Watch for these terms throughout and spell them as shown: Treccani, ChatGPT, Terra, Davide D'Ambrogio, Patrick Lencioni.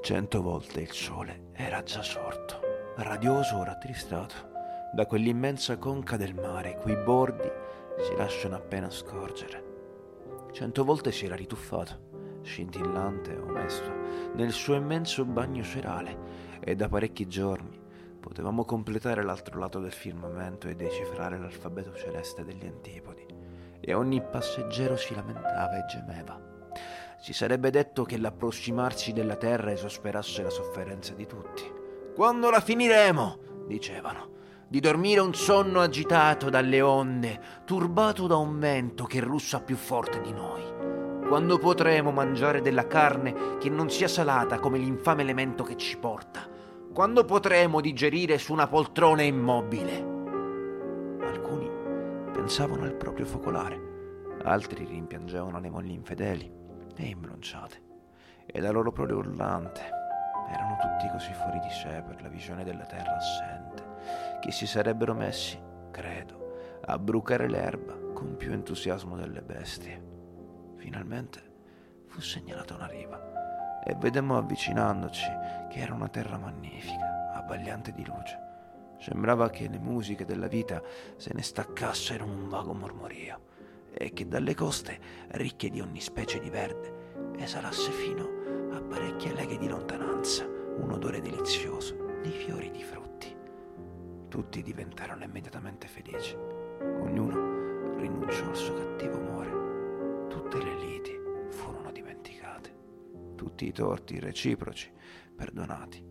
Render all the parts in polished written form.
100 volte il sole era già sorto, radioso, rattristato da quell'immensa conca del mare i cui bordi si lasciano appena scorgere. 100 volte si era rituffato, scintillante, onesto, nel suo immenso bagno serale, e da parecchi giorni potevamo completare l'altro lato del firmamento e decifrare l'alfabeto celeste degli antipodi, e ogni passeggero si lamentava e gemeva. Si sarebbe detto che l'approssimarsi della Terra esasperasse la sofferenza di tutti. «Quando la finiremo?» dicevano, di dormire un sonno agitato dalle onde, turbato da un vento che russa più forte di noi. Quando potremo mangiare della carne che non sia salata come l'infame elemento che ci porta? Quando potremo digerire su una poltrona immobile? Alcuni pensavano al proprio focolare, altri rimpiangevano le mogli infedeli e imbronciate, e la loro prole urlante. Erano tutti così fuori di sé per la visione della terra assente che si sarebbero messi, credo, a brucare l'erba con più entusiasmo delle bestie. Finalmente fu segnalata una riva e vedemmo avvicinandoci che era una terra magnifica, abbagliante di luce. Sembrava che le musiche della vita se ne staccassero in un vago mormorio e che dalle coste, ricche di ogni specie di verde, esalasse fino a parecchie leghe di lontananza un odore delizioso di fiori e di frutti. Tutti diventarono immediatamente felici, ognuno rinunciò al suo cattivo umore, tutte le liti furono dimenticate, tutti i torti reciproci perdonati,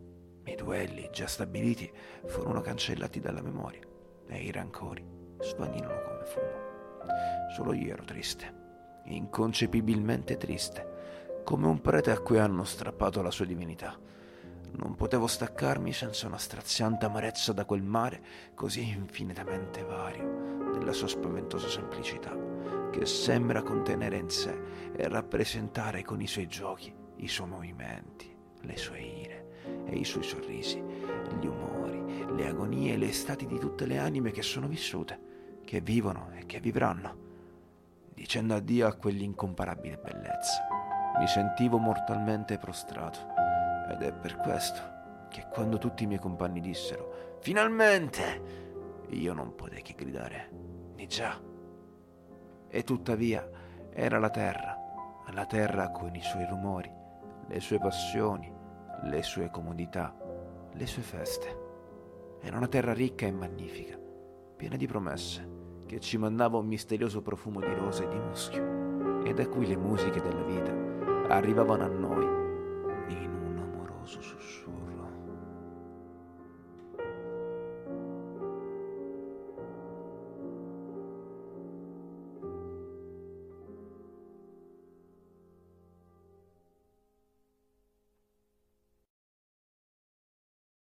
i duelli già stabiliti furono cancellati dalla memoria e i rancori svanirono come fumo. Solo io ero triste, inconcepibilmente triste, come un prete a cui hanno strappato la sua divinità. Non potevo staccarmi senza una straziante amarezza da quel mare così infinitamente vario, della sua spaventosa semplicità, che sembra contenere in sé e rappresentare con i suoi giochi, i suoi movimenti, le sue ire e i suoi sorrisi, gli umori, le agonie e le estati di tutte le anime che sono vissute, che vivono e che vivranno. Dicendo addio a quell'incomparabile bellezza, mi sentivo mortalmente prostrato, ed è per questo che quando tutti i miei compagni dissero «Finalmente!» io non potei che gridare «Di già!». E tuttavia era la terra con i suoi rumori, le sue passioni, le sue comodità, le sue feste. Era una terra ricca e magnifica, piena di promesse, che ci mandava un misterioso profumo di rose e di muschio, e da cui le musiche della vita arrivavano a noi in un amoroso sussurro.